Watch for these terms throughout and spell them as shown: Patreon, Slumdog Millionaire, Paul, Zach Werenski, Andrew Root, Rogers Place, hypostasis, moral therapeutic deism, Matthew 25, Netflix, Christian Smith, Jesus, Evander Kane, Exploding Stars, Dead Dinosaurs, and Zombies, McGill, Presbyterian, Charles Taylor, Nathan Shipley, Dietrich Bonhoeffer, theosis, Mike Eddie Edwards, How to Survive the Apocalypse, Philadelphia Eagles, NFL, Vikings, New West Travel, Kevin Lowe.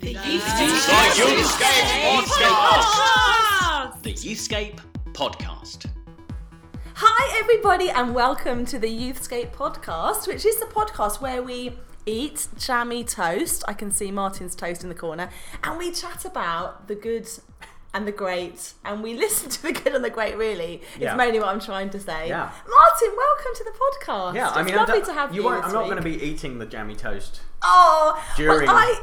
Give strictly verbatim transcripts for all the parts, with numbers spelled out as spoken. The no. Youthscape Youthscape Podcast. The Youthscape Podcast. Hi everybody and welcome to the Youthscape Podcast, which is the podcast where we eat jammy toast. I can see Martin's toast in the corner, and we chat about the good and the great, and we listen to the good and the great, really. Yeah. It's mainly what I'm trying to say. Yeah. Martin, welcome to the podcast. Yeah, I mean, it's lovely d- to have you, you this I'm not week. going to be eating the jammy toast oh, during well, I,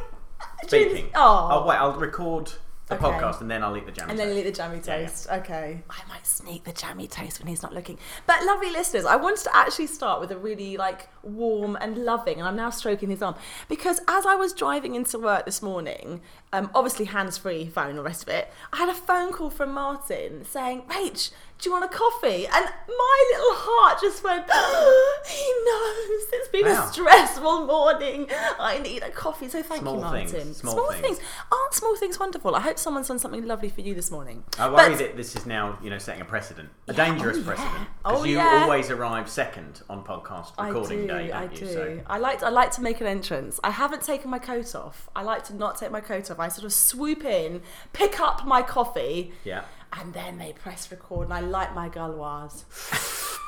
speaking. Oh. oh, wait, I'll record the okay. podcast and then I'll eat the jammy and toast. And then I'll eat the jammy toast. Yeah, yeah. Okay. I might sneak the jammy toast when he's not looking. But lovely listeners, I wanted to actually start with a really like warm and loving, and I'm now stroking his arm, because as I was driving into work this morning, um, obviously hands-free phone and the rest of it, I had a phone call from Martin saying, Rach, do you want a coffee? And my little heart just went, oh, he knows. It's been wow. a stressful morning. I need a coffee. So thank small you, Martin. Things, small small things. things. Aren't small things wonderful? I hope someone's done something lovely for you this morning. I worry but, that this is now, you know, setting a precedent. A yeah, dangerous oh, yeah. precedent. Because oh, you yeah. always arrive second on podcast recording day, don't I do. you? So. I like to, I like to make an entrance. I haven't taken my coat off. I like to not take my coat off. I sort of swoop in, pick up my coffee. Yeah. And then they press record, and I light my Galois,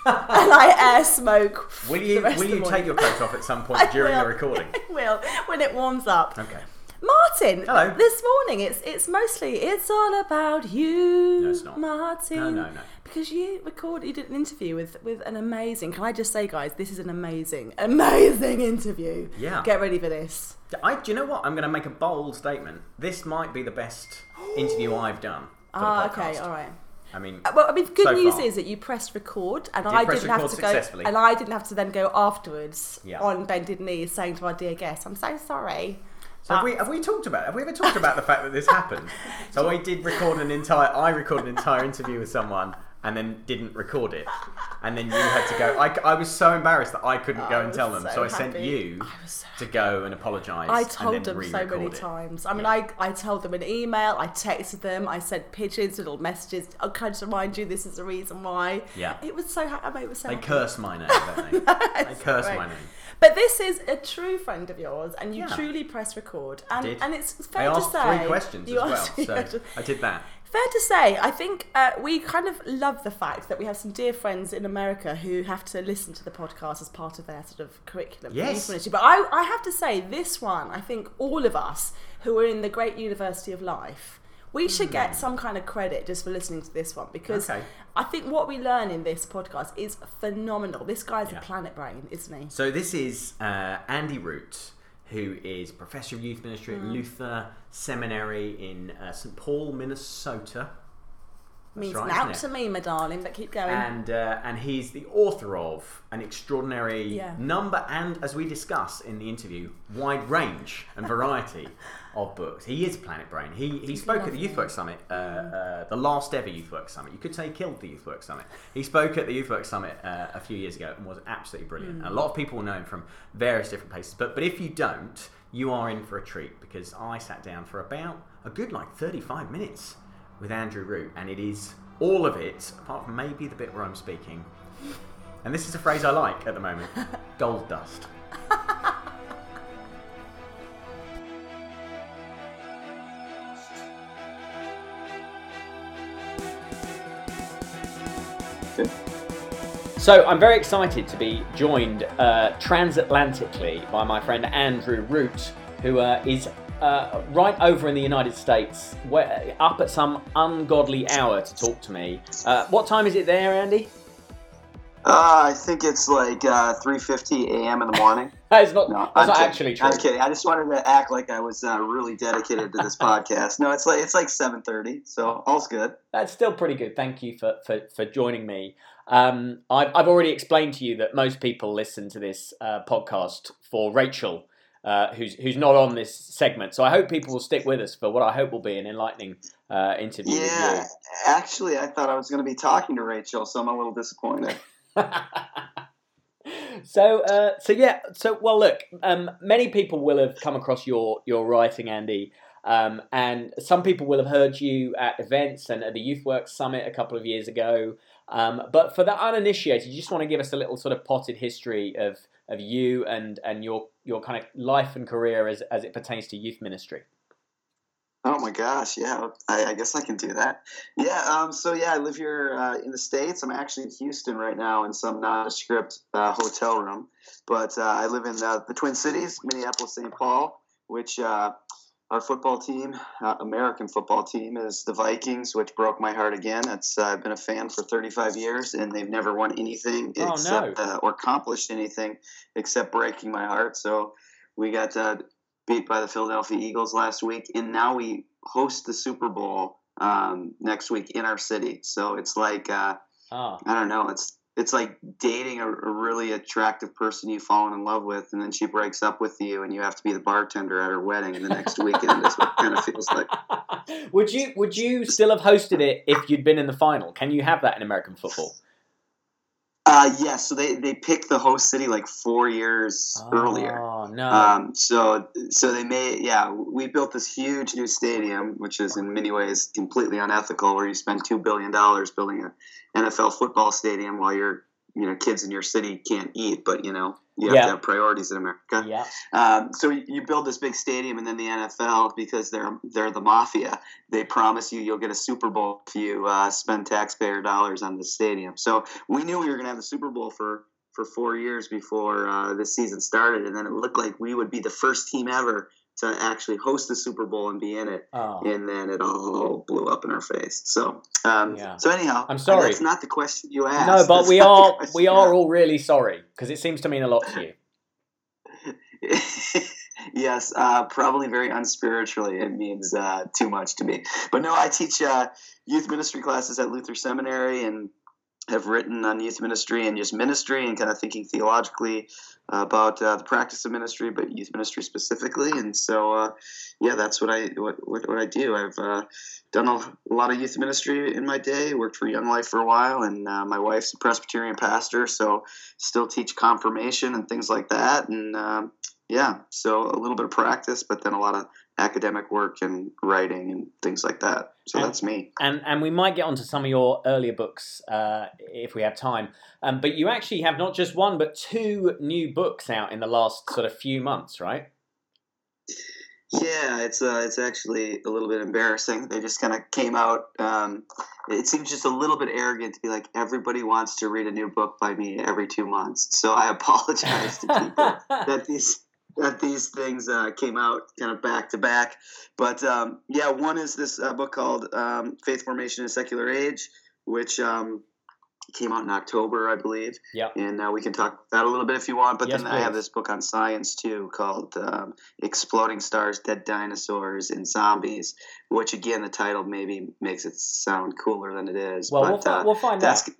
and I air smoke. Will you? Will you take your coat off at some point during will. the recording? I will, when it warms up. Okay. Martin, hello. This morning it's it's mostly it's all about you. No, it's not. Martin. No, no, no. Because you recorded, you did an interview with, with an amazing. Can I just say, guys, this is an amazing, amazing interview. Yeah. Get ready for this. I. Do you know what? I'm going to make a bold statement. This might be the best interview I've done. Ah, okay, all right. I mean, well, I mean, good so news far. is that you pressed record, and you I didn't have to go, and I didn't have to then go afterwards yeah. on bended knees saying to our dear guest, "I'm so sorry." So have we, have we talked about? Have we ever talked about the fact that this happened? So I did record an entire. I recorded an entire interview with someone. And then didn't record it, and then you had to go. I, I was so embarrassed that I couldn't oh, go and tell them, so, so I sent happy. you I was so to go and apologise. I told and then them re-record so many it. times. I mean, yeah. I I told them in email, I texted them, I sent pigeons, little messages. I'll kind of remind you, this is the reason why. Yeah, it was so. Ha- it was so. They happy. curse my name, don't they? They curse right. my name. But this is a true friend of yours, and you yeah. truly press record, and I did. and it's fair I to say. I asked three questions you as well, so questions. I did that. Fair to say, I think uh, we kind of love the fact that we have some dear friends in America who have to listen to the podcast as part of their sort of curriculum. Yes. But I, I have to say, this one, I think all of us who are in the great university of life, we should get some kind of credit just for listening to this one, because okay. I think what we learn in this podcast is phenomenal. This guy's yeah. a planet brain, isn't he? So this is uh, Andy Root, who is Professor of Youth Ministry at mm. Luther Seminary in uh, Saint Paul, Minnesota. That's Means right, out to me, my darling, but keep going. And uh, and he's the author of an extraordinary yeah. number and, as we discuss in the interview, wide range and variety of books. He is Planet Brain. He he spoke Lovely. at the YouthWorks Summit, uh, uh, the last ever YouthWorks Summit. You could say he killed the YouthWorks Summit. He spoke at the YouthWorks Summit uh, a few years ago and was absolutely brilliant. Mm. A lot of people know him from various different places, but but if you don't, you are in for a treat, because I sat down for about a good like thirty-five minutes with Andrew Root, and it is all of it, apart from maybe the bit where I'm speaking. And this is a phrase I like at the moment: gold dust. So I'm very excited to be joined uh, transatlantically by my friend Andrew Root, who uh, is uh, right over in the United States, where, up at some ungodly hour to talk to me. Uh, what time is it there, Andy? Uh, I think it's like uh, three fifty a.m. in the morning. That's not, no, that's not actually true. I'm kidding. I just wanted to act like I was uh, really dedicated to this podcast. No, it's like it's like seven thirty, so all's good. That's still pretty good. Thank you for, for, for joining me. Um, I've, I've already explained to you that most people listen to this uh, podcast for Rachel, uh, who's who's not on this segment. So I hope people will stick with us for what I hope will be an enlightening uh, interview yeah, with you. Actually, I thought I was going to be talking to Rachel, so I'm a little disappointed. So, uh, so yeah, so well, look, um, many people will have come across your your writing, Andy, um, and some people will have heard you at events and at the YouthWorks Summit a couple of years ago. Um, but for the uninitiated, you just want to give us a little sort of potted history of of you and and your your kind of life and career as as it pertains to youth ministry? Oh my gosh, yeah, I, I guess I can do that. Yeah, um, so yeah, I live here uh, in the States. I'm actually in Houston right now in some nondescript uh, hotel room, but uh, I live in uh, the Twin Cities, Minneapolis, Saint Paul, which uh, our football team, uh, American football team, is the Vikings, which broke my heart again. It's, uh, I've been a fan for thirty-five years, and they've never won anything oh, except no. uh, or accomplished anything except breaking my heart. So we got uh, beat by the Philadelphia Eagles last week, and now we host the Super Bowl um, next week in our city. So it's like, uh, oh. I don't know, it's it's like dating a, a really attractive person you've fallen in love with, and then she breaks up with you, and you have to be the bartender at her wedding the next weekend is what it kind of feels like. Would you, would you still have hosted it if you'd been in the final? Can you have that in American football? Uh, yes, yeah, so they, they picked the host city like four years oh, earlier. Oh, no. Um, so, so they made, yeah, we built this huge new stadium, which is in many ways completely unethical, where you spend two billion dollars building an N F L football stadium while your you know, kids in your city can't eat, but, you know, you have yeah. to have priorities in America. Yeah. Um, so you build this big stadium, and then the N F L, because they're they're the mafia, they promise you you'll get a Super Bowl if you uh, spend taxpayer dollars on the stadium. So we knew we were going to have the Super Bowl for, for four years before uh, this season started, and then it looked like we would be the first team ever to actually host the Super Bowl and be in it. Oh. And then it all blew up in our face. So, um, yeah. so anyhow, I'm sorry. That's not the question you asked. No, but that's we are, we are all really sorry, because it seems to mean a lot to you. Yes. Uh, probably very unspiritually. It means, uh, too much to me, but no, I teach, uh, youth ministry classes at Luther Seminary, and have written on youth ministry and just ministry and kind of thinking theologically about uh, the practice of ministry, but youth ministry specifically. And so, uh, yeah, that's what I what, what I do. I've uh, done a lot of youth ministry in my day, worked for Young Life for a while, and uh, my wife's a Presbyterian pastor, so still teach confirmation and things like that. And um, yeah, so a little bit of practice, but then a lot of academic work and writing and things like that. So and, that's me. And and we might get onto some of your earlier books uh, if we have time. Um, but you actually have not just one, but two new books out in the last sort of few months, right? Yeah, it's uh, it's actually a little bit embarrassing. They just kind of came out. Um, it seems just a little bit arrogant to be like, everybody wants to read a new book by me every two months. So I apologize to people that these... that these things uh, came out kind of back to back. But um, yeah, one is this uh, book called um, Faith Formation in a Secular Age, which um, came out in October, I believe. Yeah. And uh, we can talk about that a little bit if you want. But yes, then please. I have this book on science too called um, Exploding Stars, Dead Dinosaurs, and Zombies, which again, the title maybe makes it sound cooler than it is. Well, but, we'll, fi- uh, we'll find that's- out.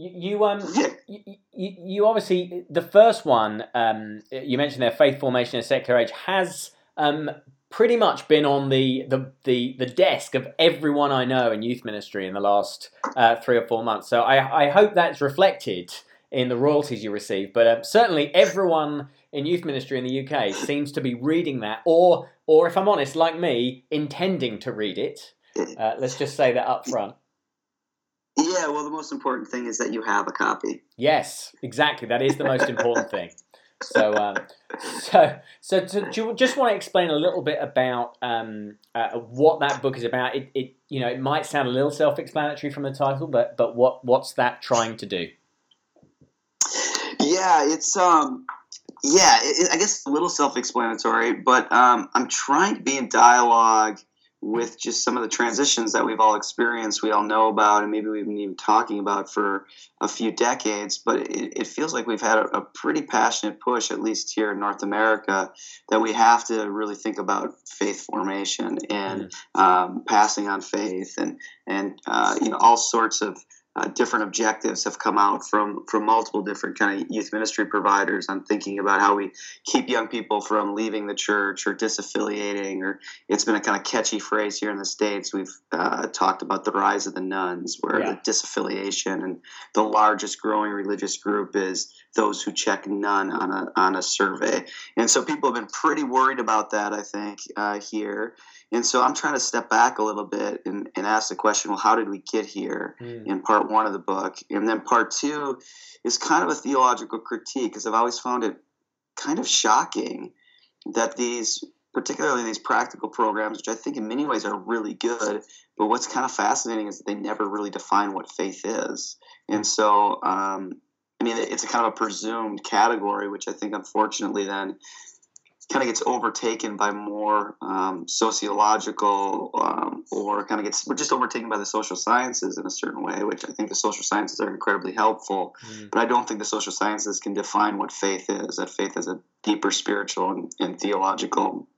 You um you, you obviously the first one um you mentioned there, Faith Formation in a Secular Age, has um pretty much been on the the the, the desk of everyone I know in youth ministry in the last uh, three or four months. So I I hope that's reflected in the royalties you receive. But uh, certainly everyone in youth ministry in the U K seems to be reading that, or or if I'm honest, like me, intending to read it. Uh, let's just say that up front. Yeah, well, the most important thing is that you have a copy. Yes, exactly. That is the most important thing. So, um, so, so, so, do you just want to explain a little bit about um, uh, what that book is about? It, it, you know, it might sound a little self-explanatory from the title, but but what what's that trying to do? Yeah, it's um, yeah, it, I guess it's a little self-explanatory, but um, I'm trying to be in dialogue with just some of the transitions that we've all experienced, we all know about, and maybe we've been even talking about for a few decades, but it, it feels like we've had a, a pretty passionate push, at least here in North America, that we have to really think about faith formation and um, passing on faith, and and uh, you know all sorts of uh, different objectives have come out from from multiple different kind of youth ministry providers on thinking about how we keep young people from leaving the church or disaffiliating, or it's been a kind of catchy phrase here in the States. We've uh, talked about the rise of the nuns, where yeah. the disaffiliation and the largest growing religious group is those who check none on a on a survey. And so people have been pretty worried about that, I think, uh, here. And so I'm trying to step back a little bit and, and ask the question, well, how did we get here? Mm. In part part one of the book. And then part two is kind of a theological critique, because I've always found it kind of shocking that these, particularly these practical programs, which I think in many ways are really good, but what's kind of fascinating is that they never really define what faith is. And so, um, I mean, it's a kind of a presumed category, which I think unfortunately then kind of gets overtaken by more um, sociological um, or kind of gets we're just overtaken by the social sciences in a certain way, which I think the social sciences are incredibly helpful. Mm. But I don't think the social sciences can define what faith is, that faith has a deeper spiritual and, and theological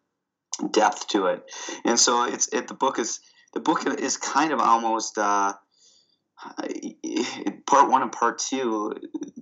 depth to it. And so it's it the book is the book is kind of almost uh, part one and part two.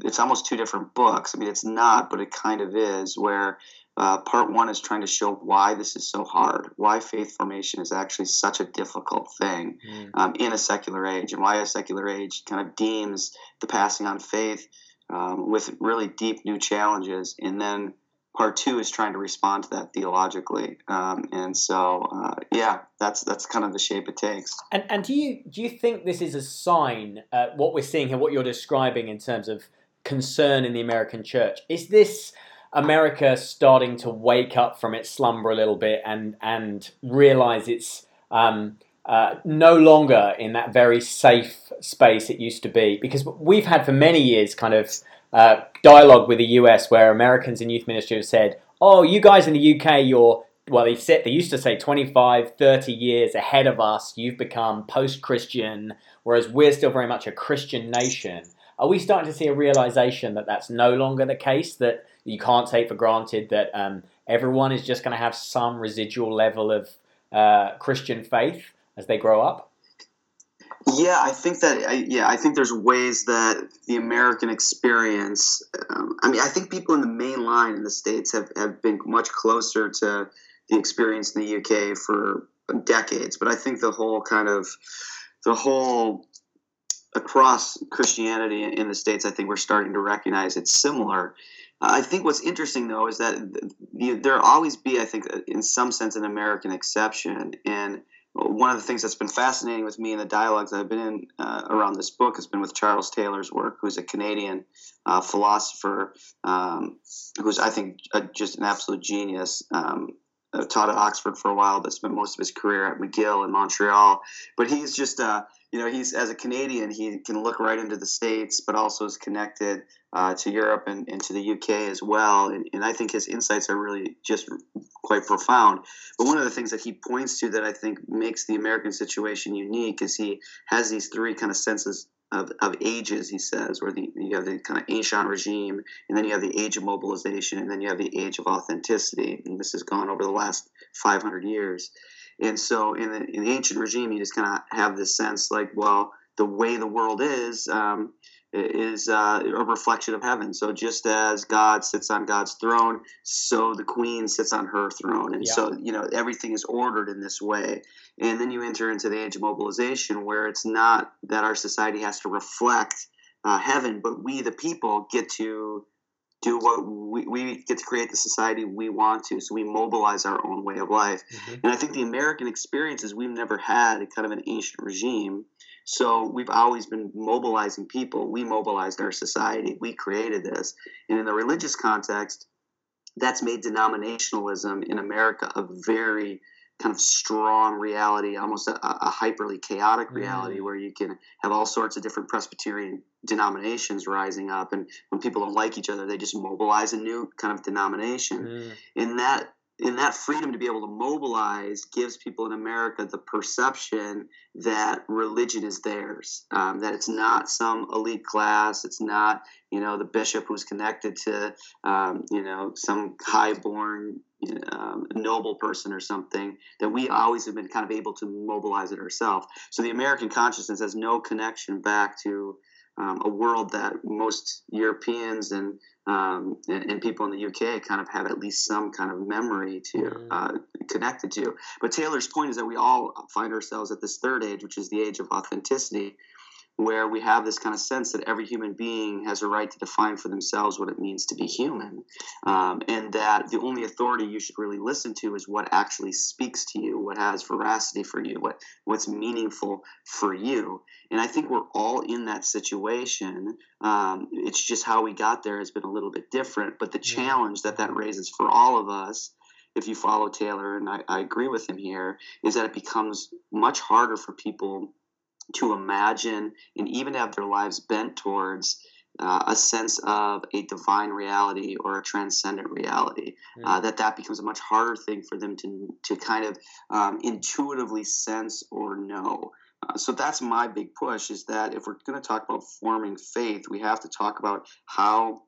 It's almost two different books. I mean, it's not, but it kind of is, where uh, part one is trying to show why this is so hard, why faith formation is actually such a difficult thing mm. um, in a secular age, and why a secular age kind of deems the passing on faith um, with really deep new challenges. And then part two is trying to respond to that theologically. Um, and so, uh, yeah, that's that's kind of the shape it takes. And and do you, do you think this is a sign, uh, what we're seeing here, what you're describing in terms of concern in the American church? Is this America starting to wake up from its slumber a little bit and and realize it's um, uh, no longer in that very safe space it used to be? Because we've had for many years kind of Uh, dialogue with the U S where Americans in youth ministry have said, oh, you guys in the U K, you're, well, they said, they used to say twenty-five, thirty years ahead of us, you've become post-Christian, whereas we're still very much a Christian nation. Are we starting to see a realization that that's no longer the case, that you can't take for granted that um, everyone is just going to have some residual level of uh, Christian faith as they grow up? Yeah, I think that. I, yeah, I think there's ways that the American experience. Um, I mean, I think people in the main line in the States have, have been much closer to the experience in the U K for decades. But I think the whole kind of the whole across Christianity in the States, I think we're starting to recognize it's similar. I think what's interesting, though, is that there'll always be, I think, in some sense, an American exception. And one of the things that's been fascinating with me in the dialogues that I've been in uh, around this book has been with Charles Taylor's work, who's a Canadian uh, philosopher, um, who's, I think, uh, just an absolute genius, um, taught at Oxford for a while, but spent most of his career at McGill in Montreal. But he's just, uh, you know, he's, as a Canadian, he can look right into the States, but also is connected uh, to Europe and, and to the U K as well. And, and I think his insights are really just quite profound. But one of the things that he points to that I think makes the American situation unique is he has these three kind of senses of, of ages, he says, where the, you have the kind of ancient regime, and then you have the age of mobilization, and then you have the age of authenticity. And this has gone over the last five hundred years. And so in the, in the ancient regime, you just kind of have this sense like, well, the way the world is, um, is uh, a reflection of heaven. So just as God sits on God's throne, so the queen sits on her throne. And yeah. so, you know, everything is ordered in this way. And then you enter into the age of mobilization, where it's not that our society has to reflect uh, heaven, but we, the people, get to do what we, we get to create the society we want to. So we mobilize our own way of life. Mm-hmm. And I think the American experience is we've never had kind of an ancient regime. So we've always been mobilizing people. We mobilized our society. We created this. And in the religious context, that's made denominationalism in America a very kind of strong reality, almost a, a hyperly chaotic reality, mm-hmm. where you can have all sorts of different Presbyterian denominations rising up, and when people don't like each other, they just mobilize a new kind of denomination. Mm. And that, and that freedom to be able to mobilize gives people in America the perception that religion is theirs, um, that it's not some elite class, it's not, you know, the bishop who's connected to, um, you know, some high-born um, noble person or something, that we always have been kind of able to mobilize it ourselves. So the American consciousness has no connection back to Um, a world that most Europeans and, um, and and people in the U K kind of have at least some kind of memory to uh, connected to. But Taylor's point is that we all find ourselves at this third age, which is the age of authenticity, where we have this kind of sense that every human being has a right to define for themselves what it means to be human, um, and that the only authority you should really listen to is what actually speaks to you, what has veracity for you, what what's meaningful for you. And I think we're all in that situation. Um, it's just how we got there has been a little bit different, but the challenge that that raises for all of us, if you follow Taylor, and I, I agree with him here, is that it becomes much harder for people to imagine and even have their lives bent towards uh, a sense of a divine reality or a transcendent reality, mm. uh, that that becomes a much harder thing for them to to kind of um, intuitively sense or know. Uh, so that's my big push, is that if we're going to talk about forming faith, we have to talk about how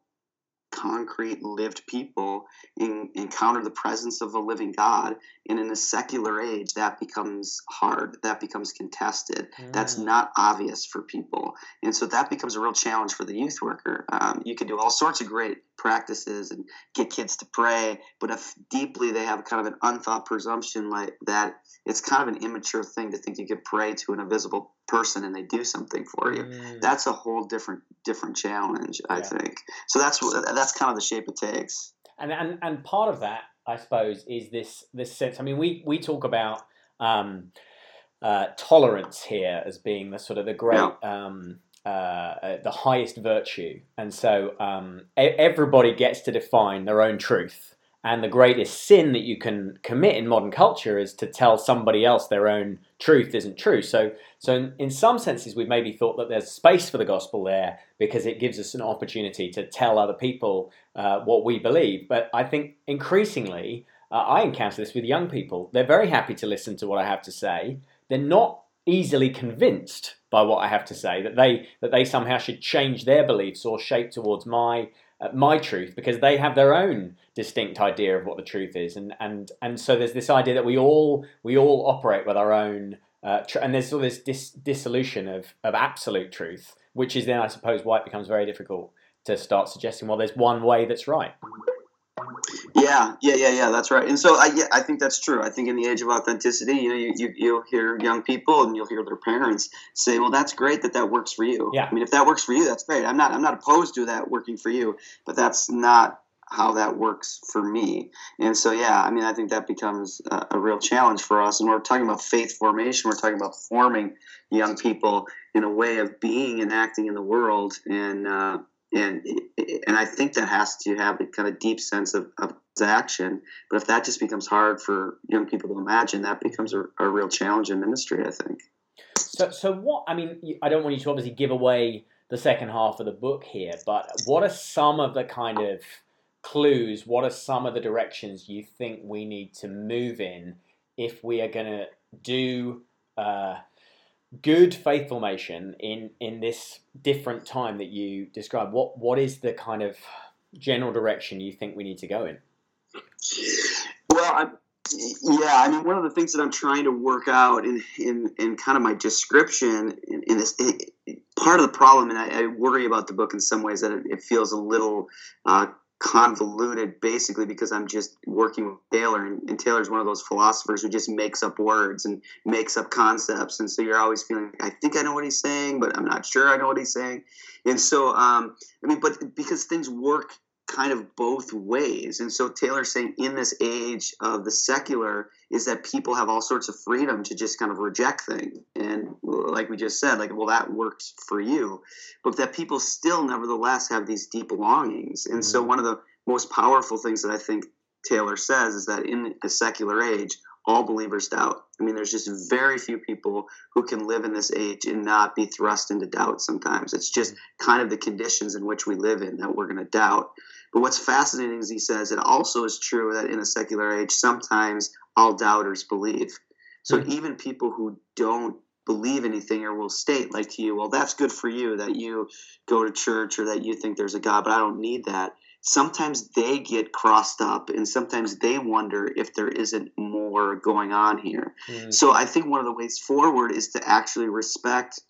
concrete lived people in, encounter the presence of a living God, and in a secular age that becomes hard, that becomes contested, mm. that's not obvious for people, and so that becomes a real challenge for the youth worker. Um, you can do all sorts of great practices and get kids to pray, but if deeply they have kind of an unthought presumption like that, it's kind of an immature thing to think you could pray to an invisible person and they do something for you. Mm. That's a whole different different challenge, yeah. I think. So that's that's kind of the shape it takes. And and, and part of that, I suppose, is this this sense. I mean, we we talk about um, uh, tolerance here as being the sort of the great. Yeah. Um, Uh, uh, the highest virtue, and so um, e- everybody gets to define their own truth. And the greatest sin that you can commit in modern culture is to tell somebody else their own truth isn't true. So, so in, in some senses, we've maybe thought that there's space for the gospel there because it gives us an opportunity to tell other people uh, what we believe. But I think increasingly, uh, I encounter this with young people. They're very happy to listen to what I have to say. They're not easily convinced by what I have to say, that they that they somehow should change their beliefs or shape towards my uh, my truth, because they have their own distinct idea of what the truth is, and and and so there's this idea that we all we all operate with our own, uh, tr- and there's all this dis- dissolution of of absolute truth, which is then, I suppose, why it becomes very difficult to start suggesting, well, there's one way that's right. Yeah, yeah, yeah, yeah. That's right. And so I, yeah, I think that's true. I think in the age of authenticity, you know, you, you you'll hear young people and you'll hear their parents say, "Well, that's great that that works for you." Yeah. I mean, if that works for you, that's great. I'm not I'm not opposed to that working for you, but that's not how that works for me. And so, yeah, I mean, I think that becomes a, a real challenge for us. And when we're talking about faith formation, we're talking about forming young people in a way of being and acting in the world, and uh, and and I think that has to have a kind of deep sense of, of action. But if that just becomes hard for young people to imagine, that becomes a, a real challenge in ministry, I think. So, so what, I mean, I don't want you to obviously give away the second half of the book here, but what are some of the kind of clues, what are some of the directions you think we need to move in if we are going to do uh, good faith formation in, in this different time that you described? What What is the kind of general direction you think we need to go in? Well, I'm, yeah, I mean, one of the things that I'm trying to work out in in, in kind of my description in, in this in, part of the problem, and I, I worry about the book in some ways that it, it feels a little uh, convoluted, basically, because I'm just working with Taylor, and, and Taylor's one of those philosophers who just makes up words and makes up concepts, and so you're always feeling, I think I know what he's saying, but I'm not sure I know what he's saying. And so, um, I mean, but because things work kind of both ways. And so Taylor's saying in this age of the secular is that people have all sorts of freedom to just kind of reject things. And like we just said, like, well, that works for you. But that people still nevertheless have these deep longings. And so one of the most powerful things that I think Taylor says is that in a secular age, all believers doubt. I mean, there's just very few people who can live in this age and not be thrust into doubt sometimes. It's just kind of the conditions in which we live in that we're going to doubt. But what's fascinating is he says it also is true that in a secular age, sometimes all doubters believe. So mm-hmm. even people who don't believe anything or will state like to you, well, that's good for you that you go to church or that you think there's a God, but I don't need that. Sometimes they get crossed up, and sometimes they wonder if there isn't more going on here. Mm-hmm. So I think one of the ways forward is to actually respect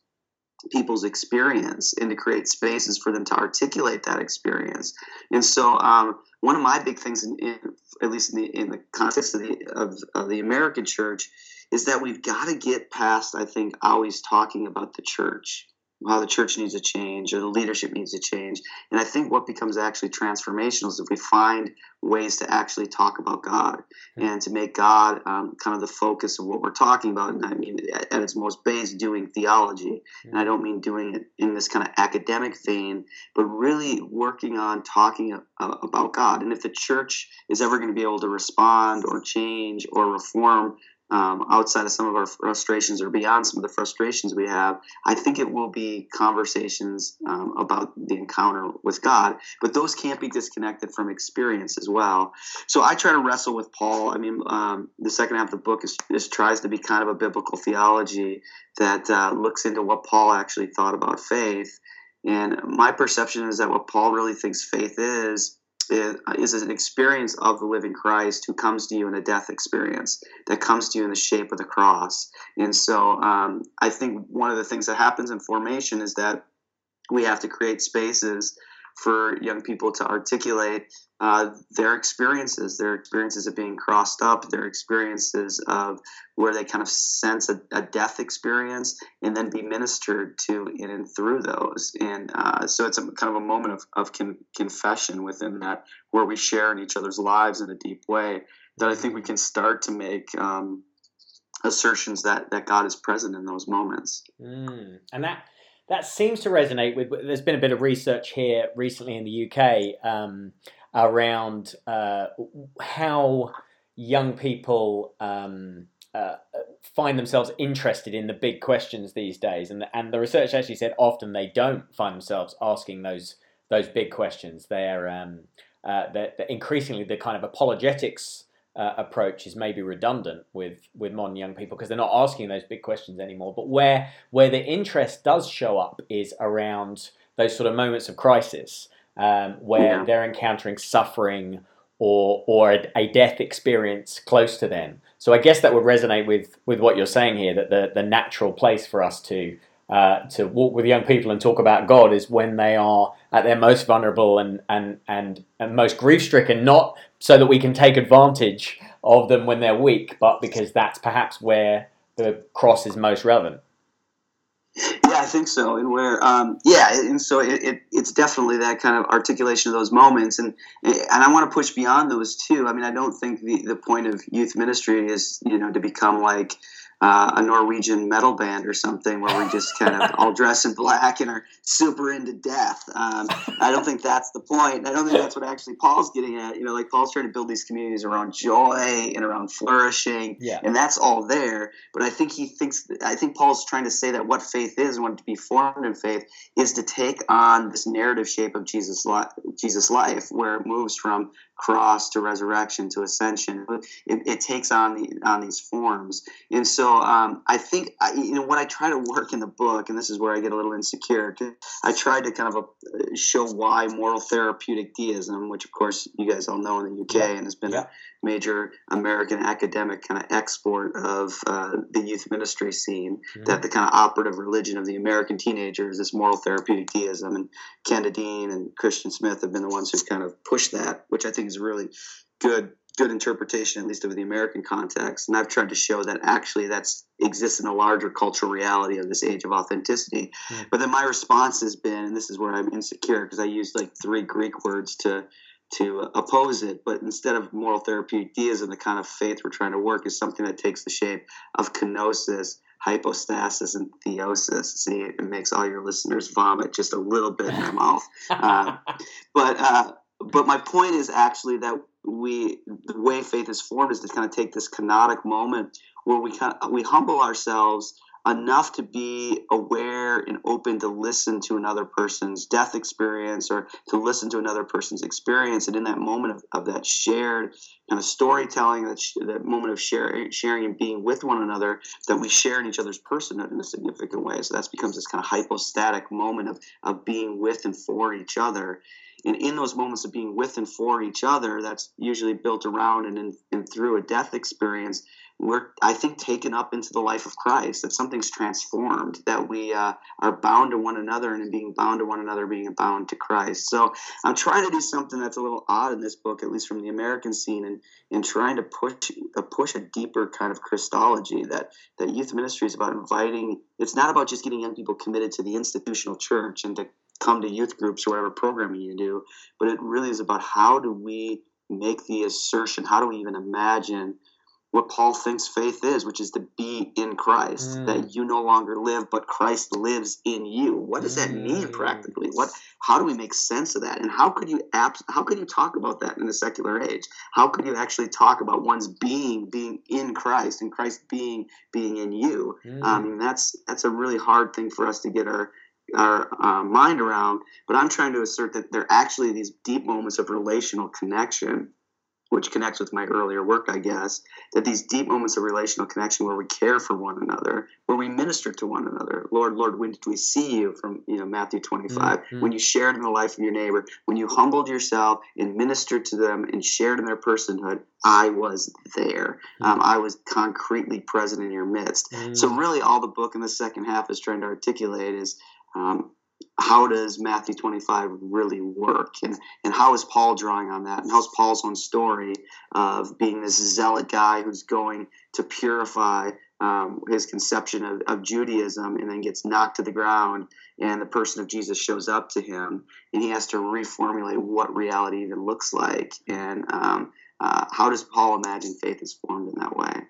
people's experience and to create spaces for them to articulate that experience. And so um, one of my big things, in, in, at least in the, in the context of the, of, of the American church, is that we've got to get past, I think, always talking about the church. how the church needs to change or the leadership needs to change. And I think what becomes actually transformational is if we find ways to actually talk about God and to make God um, kind of the focus of what we're talking about. And I mean, at, at its most base, doing theology. And I don't mean doing it in this kind of academic vein, but really working on talking about God. And if the church is ever going to be able to respond or change or reform Um, outside of some of our frustrations or beyond some of the frustrations we have, I think it will be conversations um, about the encounter with God, but those can't be disconnected from experience as well. So I try to wrestle with Paul. I mean, um, the second half of the book is, is tries to be kind of a biblical theology that uh, looks into what Paul actually thought about faith. And my perception is that what Paul really thinks faith is is an experience of the living Christ who comes to you in a death experience that comes to you in the shape of the cross. And so um, I think one of the things that happens in formation is that we have to create spaces for young people to articulate uh, their experiences, their experiences of being crossed up, their experiences of where they kind of sense a, a death experience and then be ministered to in and through those. And uh, so it's a, kind of a moment of, of con- confession within that, where we share in each other's lives in a deep way that I think we can start to make um, assertions that, that God is present in those moments. Mm. And that... That seems to resonate with, there's been a bit of research here recently in the U K um, around uh, how young people um, uh, find themselves interested in the big questions these days. And, and the research actually said often they don't find themselves asking those those big questions. They're, um, uh, they're, they're increasingly the kind of apologetics uh, approach is maybe redundant with, with modern young people because they're not asking those big questions anymore. But where where the interest does show up is around those sort of moments of crisis um, where yeah. they're encountering suffering or or a, a death experience close to them. So I guess that would resonate with, with what you're saying here, that the, the natural place for us to uh, to walk with young people and talk about God is when they are at their most vulnerable and and and, and most grief-stricken, not so that we can take advantage of them when they're weak, but because that's perhaps where the cross is most relevant. Yeah, I think so. And where, um, yeah, and so it, it, it's definitely that kind of articulation of those moments. And and I want to push beyond those too. I mean, I don't think the, the point of youth ministry is, you know, to become like Uh, a Norwegian metal band or something where we just kind of all dress in black and are super into death. Um, I don't think that's the point. I don't think that's what actually Paul's getting at. You know, like Paul's trying to build these communities around joy and around flourishing, yeah. and that's all there. But I think he thinks, I think Paul's trying to say that what faith is and what to be formed in faith is to take on this narrative shape of Jesus, li- Jesus' life, where it moves from cross to resurrection to ascension. It, it takes on the, on these forms. And so um, I think, I, you know, what I try to work in the book, and this is where I get a little insecure, I tried to kind of a, show why moral therapeutic deism, which of course you guys all know in the U K yeah. and has been yeah. a major American academic kind of export of uh, the youth ministry scene, mm-hmm. that the kind of operative religion of the American teenager is this moral therapeutic deism. And Candidine and Christian Smith have been the ones who've kind of pushed that, which I think is a really good good interpretation, at least of the American context. And I've tried to show that actually that's exists in a larger cultural reality of this age of authenticity. Mm. But then my response has been, and this is where I'm insecure because I used like three Greek words to to oppose it, but instead of moral therapeutic deism, the kind of faith we're trying to work is something that takes the shape of kenosis, hypostasis, and theosis. See, it makes all your listeners vomit just a little bit in their mouth. Uh, but uh But my point is actually that we, the way faith is formed is to kind of take this kenotic moment where we kind of, we humble ourselves enough to be aware and open to listen to another person's death experience or to listen to another person's experience. And in that moment of, of that shared kind of storytelling, that, sh- that moment of sharing, sharing and being with one another, that we share in each other's personhood in a significant way. So that becomes this kind of hypostatic moment of, of being with and for each other. And in those moments of being with and for each other, that's usually built around and, in, and through a death experience, we're, I think, taken up into the life of Christ, that something's transformed, that we uh, are bound to one another, and in being bound to one another, being bound to Christ. So I'm trying to do something that's a little odd in this book, at least from the American scene, and, and trying to push, uh, push a deeper kind of Christology, that, that youth ministry is about inviting. It's not about just getting young people committed to the institutional church and to come to youth groups or whatever programming you do, but it really is about how do we make the assertion, how do we even imagine what Paul thinks faith is, which is to be in Christ, mm. that you no longer live, but Christ lives in you. What does mm. that mean practically? What? How do we make sense of that? And how could you abs- How could you talk about that in the secular age? How could you actually talk about one's being, being in Christ, and Christ being, being in you? Mm. Um, that's that's a really hard thing for us to get our our uh, mind around, but I'm trying to assert that there are actually these deep moments of relational connection, which connects with my earlier work, I guess, that these deep moments of relational connection where we care for one another, where we minister to one another. Lord, Lord, when did we see you? From you know Matthew twenty-five, mm-hmm. when you shared in the life of your neighbor, when you humbled yourself and ministered to them and shared in their personhood, I was there. Mm-hmm. Um, I was concretely present in your midst. Mm-hmm. So really all the book in the second half is trying to articulate is, Um, how does Matthew twenty-five really work, and and how is Paul drawing on that, and how's Paul's own story of being this zealot guy who's going to purify um, his conception of, of Judaism, and then gets knocked to the ground, and the person of Jesus shows up to him, and he has to reformulate what reality even looks like, and um, uh, how does Paul imagine faith is formed in that way?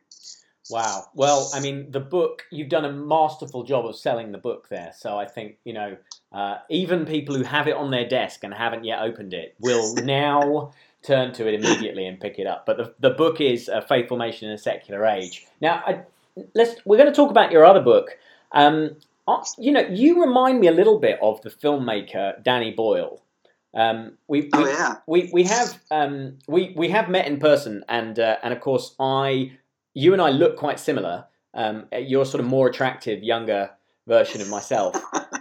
Wow. Well, I mean, the book, you've done a masterful job of selling the book there. So I think, you know, uh, even people who have it on their desk and haven't yet opened it will now turn to it immediately and pick it up. But the, the book is uh, Faith Formation in a Secular Age. Now, I, let's we're going to talk about your other book. Um, you know, you remind me a little bit of the filmmaker Danny Boyle. Um, we, we, oh, yeah. we we have um, we we have met in person, and uh, and of course I. You and I look quite similar. Um, you're sort of more attractive, younger version of myself.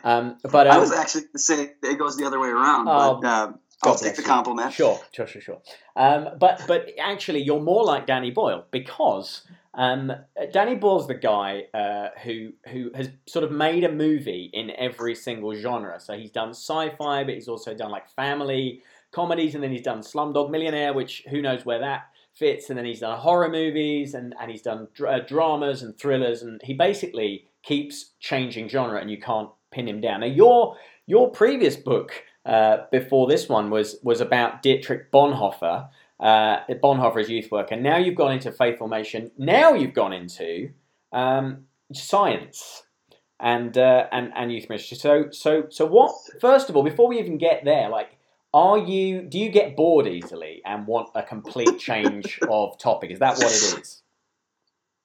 Um, but um, I was actually saying it goes the other way around. Oh, but uh, I'll take the compliment. Sure, sure, sure, sure. Um, but but actually, you're more like Danny Boyle, because um, Danny Boyle's the guy uh, who who has sort of made a movie in every single genre. So he's done sci-fi, but he's also done like family comedies, and then he's done Slumdog Millionaire, which who knows where that fits, and then he's done horror movies, and, and he's done dr- dramas and thrillers, and he basically keeps changing genre, and you can't pin him down. Now, your your previous book uh, before this one was was about Dietrich Bonhoeffer, uh, Bonhoeffer's youth work, and now you've gone into faith formation. Now you've gone into um, science and uh, and and youth ministry. So so so what? First of all, before we even get there, like. Are you? Do you get bored easily and want a complete change of topic? Is that what it is?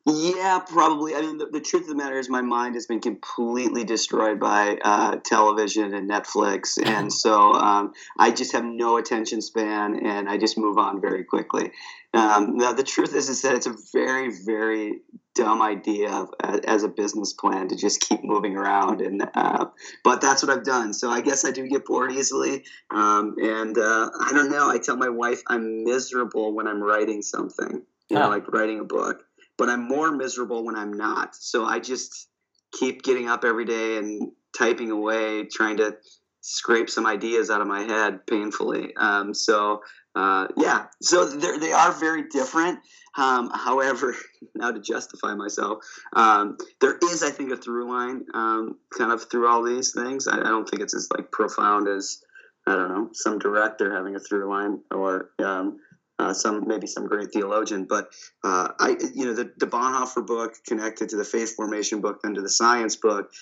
Yeah, probably. I mean, the, the truth of the matter is my mind has been completely destroyed by uh, television and Netflix. And so um, I just have no attention span, and I just move on very quickly. Um, now, the truth is, is that it's a very, very dumb idea of, uh, as a business plan to just keep moving around. And uh, but that's what I've done. So I guess I do get bored easily. Um, and uh, I don't know. I tell my wife I'm miserable when I'm writing something, you know, oh. like writing a book. But I'm more miserable when I'm not. So I just keep getting up every day and typing away, trying to scrape some ideas out of my head painfully. Um, so, uh, yeah, so they are very different. Um, however, now to justify myself, um, there is, I think, a through line um, kind of through all these things. I, I don't think it's as like profound as, I don't know, some director having a through line or um, – Uh, some maybe some great theologian, but uh, I you know the, the Bonhoeffer book connected to the faith formation book, then to the science book.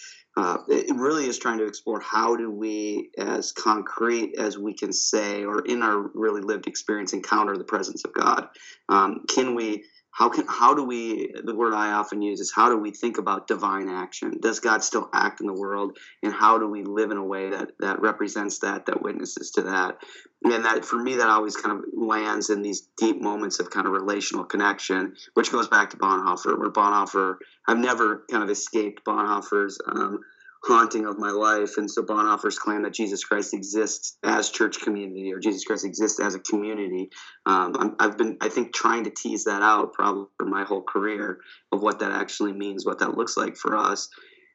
Uh, it really is trying to explore how do we, as concrete as we can say, or in our really lived experience, encounter the presence of God. Um, can we? How can? How do we? The word I often use is how do we think about divine action? Does God still act in the world, and how do we live in a way that that represents that, that witnesses to that? And that, for me, that always kind of lands in these deep moments of kind of relational connection, which goes back to Bonhoeffer, where Bonhoeffer, I've never kind of escaped Bonhoeffer's um, haunting of my life. And so Bonhoeffer's claim that Jesus Christ exists as church community, or Jesus Christ exists as a community. Um, I'm, I've been, I think, trying to tease that out probably for my whole career of what that actually means, what that looks like for us.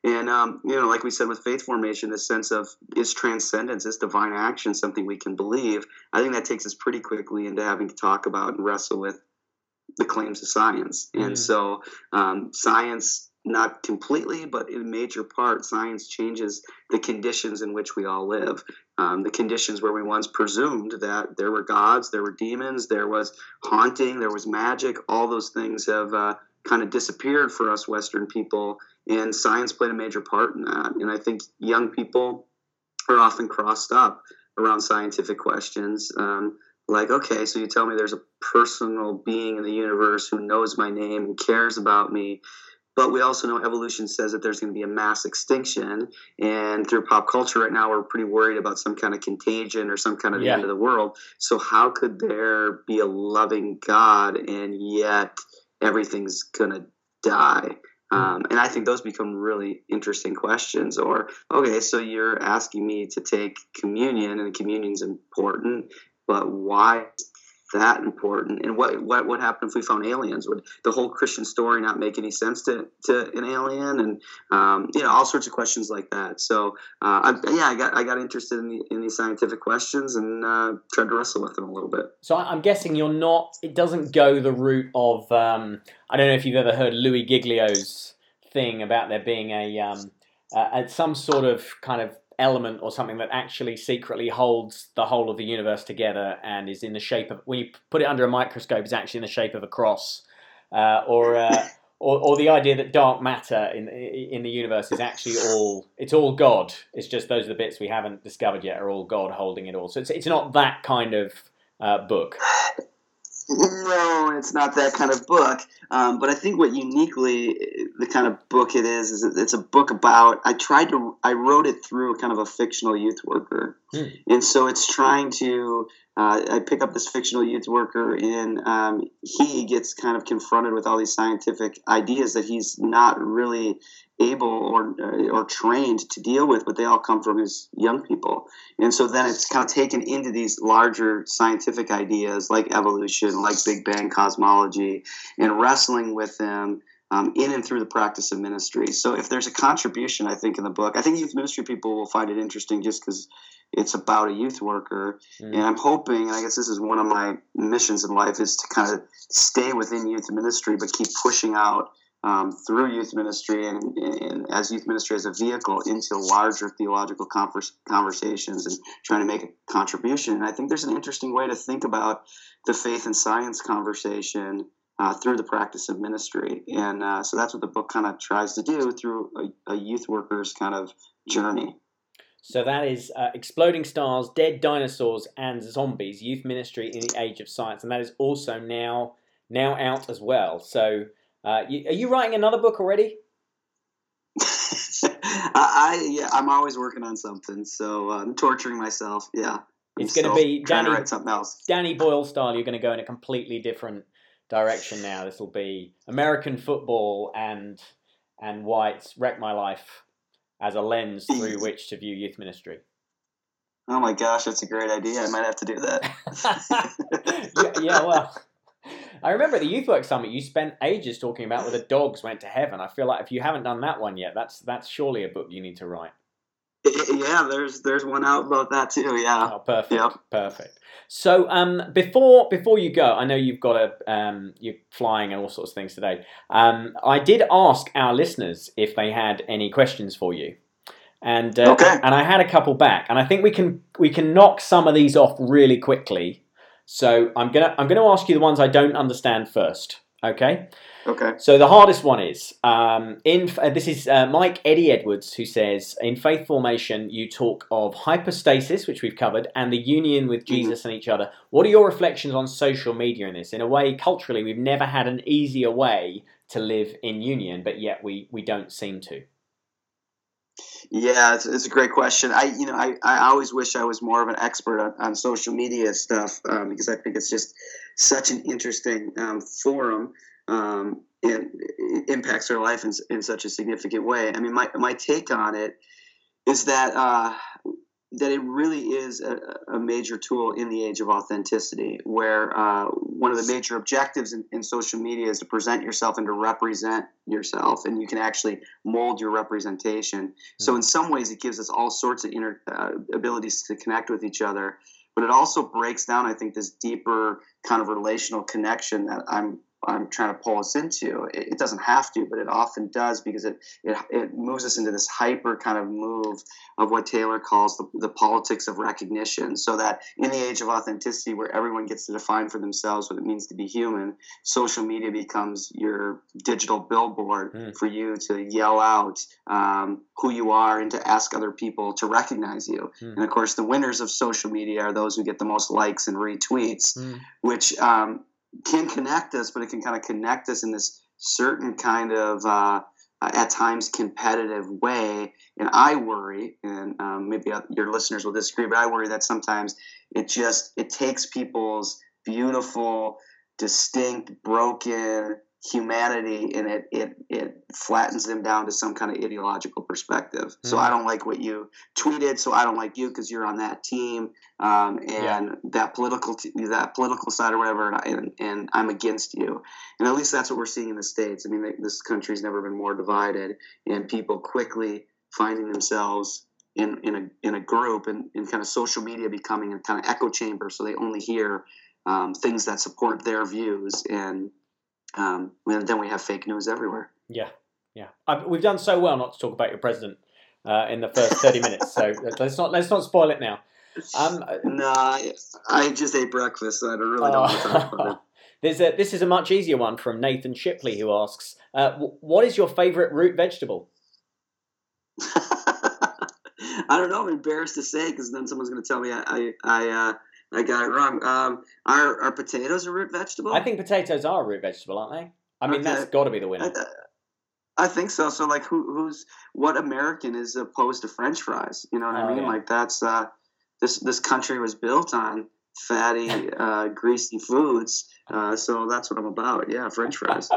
And, um, you know, like we said with faith formation, this sense of is transcendence, is divine action something we can believe? I think that takes us pretty quickly into having to talk about and wrestle with the claims of science. And yeah. so um, science, not completely, but in major part, science changes the conditions in which we all live. Um, the conditions where we once presumed that there were gods, there were demons, there was haunting, there was magic. All those things have uh, kind of disappeared for us Western people. And science played a major part in that. And I think young people are often crossed up around scientific questions. Um, like, okay, so you tell me there's a personal being in the universe who knows my name and cares about me. But we also know evolution says that there's going to be a mass extinction. And through pop culture right now, we're pretty worried about some kind of contagion or some kind of yeah. end of the world. So how could there be a loving God and yet everything's going to die? Um, and I think those become really interesting questions. Or, okay, so you're asking me to take communion, and communion's important, but why is that important? And what what would happen if we found aliens? Would the whole Christian story not make any sense to, to an alien? And um, you know, all sorts of questions like that. So uh, I, yeah, I got I got interested in, the, in these scientific questions and uh, tried to wrestle with them a little bit. So I'm guessing you're not. It doesn't go the route of. Um, I don't know if you've ever heard Louis Giglio's thing about there being a um, uh, some sort of kind of element or something that actually secretly holds the whole of the universe together and is in the shape of, when you put it under a microscope, it's actually in the shape of a cross, uh, or, uh, or or the idea that dark matter in in the universe is actually all, it's all God. It's just those are the bits we haven't discovered yet are all God holding it all. So it's it's not that kind of uh, book. No, it's not that kind of book. Um, but I think what uniquely the kind of book it is, is it's a book about, I tried to, I wrote it through kind of a fictional youth worker. Hmm. And so it's trying to, uh, I pick up this fictional youth worker and um, he gets kind of confronted with all these scientific ideas that he's not really able or or trained to deal with, but they all come from his young people. And so then it's kind of taken into these larger scientific ideas like evolution, like Big Bang cosmology, and wrestling with them um, in and through the practice of ministry. So if there's a contribution, I think, in the book, I think youth ministry people will find it interesting just because it's about a youth worker. Mm. And I'm hoping, and I guess this is one of my missions in life, is to kind of stay within youth ministry but keep pushing out Um, through youth ministry and, and as youth ministry as a vehicle into larger theological converse, conversations and trying to make a contribution. And I think there's an interesting way to think about the faith and science conversation uh, through the practice of ministry. And uh, so that's what the book kind of tries to do through a, a youth worker's kind of journey. So that is uh, Exploding Stars, Dead Dinosaurs, and Zombies, Youth Ministry in the Age of Science. And that is also now now out as well. So Uh, you, are you writing another book already? I, I yeah, I'm always working on something, so uh, I'm torturing myself. Yeah, it's going to be Danny, write something else. Danny Boyle style. You're going to go in a completely different direction now. This will be American football and and White's Wreck My Life as a lens through which to view youth ministry. Oh my gosh, that's a great idea. I might have to do that. yeah, yeah, well. I remember at the YouthWorks Summit, you spent ages talking about where the dogs went to heaven. I feel like if you haven't done that one yet, that's that's surely a book you need to write. Yeah, there's there's one out about that too, yeah. Oh, perfect, yep. perfect. So um, before before you go, I know you've got a um, you're flying and all sorts of things today. Um, I did ask our listeners if they had any questions for you. And uh, okay. and I had a couple back. And I think we can we can knock some of these off really quickly. So I'm gonna I'm gonna ask you the ones I don't understand first, okay? Okay. So the hardest one is um, in uh, this is uh, Mike Eddie Edwards who says in faith formation you talk of hypostasis, which we've covered, and the union with Jesus mm-hmm. and each other. What are your reflections on social media in this? In a way, culturally, we've never had an easier way to live in union, but yet we we don't seem to. Yeah, it's, it's a great question. I, you know, I, I always wish I was more of an expert on, on social media stuff um, because I think it's just such an interesting um, forum um, and it impacts our life in, in such a significant way. I mean, my my take on it is that uh, that it really is a, a major tool in the age of authenticity, where uh, one of the major objectives in, in social media is to present yourself and to represent yourself, and you can actually mold your representation. So in some ways it gives us all sorts of inner uh, abilities to connect with each other, but it also breaks down, I think, this deeper kind of relational connection that I'm I'm trying to pull us into. It, it doesn't have to, but it often does, because it, it it moves us into this hyper kind of move of what Taylor calls the, the politics of recognition. So that in the age of authenticity, where everyone gets to define for themselves what it means to be human, social media becomes your digital billboard mm. for you to yell out um, who you are and to ask other people to recognize you. Mm. And of course, the winners of social media are those who get the most likes and retweets, mm. which um, can connect us, but it can kind of connect us in this certain kind of uh, at times competitive way. And I worry, and um, maybe your listeners will disagree, but I worry that sometimes it just it takes people's beautiful, distinct, broken humanity, and it it it flattens them down to some kind of ideological perspective. Mm. So I don't like what you tweeted, so I don't like you because you're on that team um and yeah. that political t- that political side or whatever, and, I, and and I'm against you. And at least that's what we're seeing in the States. I mean, this country's never been more divided, and people quickly finding themselves in in a in a group, and in kind of social media becoming a kind of echo chamber, so they only hear um things that support their views. And Um, and then we have fake news everywhere. Yeah, yeah. I've, we've done so well not to talk about your president uh, in the first thirty minutes. So let's not let's not spoil it now. Um, no, I, I just ate breakfast, so I really don't oh. want to talk about it. There's a, this is a much easier one from Nathan Shipley, who asks, uh, "What is your favorite root vegetable?" I don't know. I'm embarrassed to say, because then someone's going to tell me I I. I uh, I got it wrong. Um, are are potatoes a root vegetable? I think potatoes are a root vegetable, aren't they? I mean, okay. That's got to be the winner. I, I think so. So, like, who, who's what American is opposed to French fries? You know what oh, I mean? Yeah. Like, that's uh, this this country was built on fatty, uh, greasy foods. Uh, so that's what I'm about. Yeah, French fries.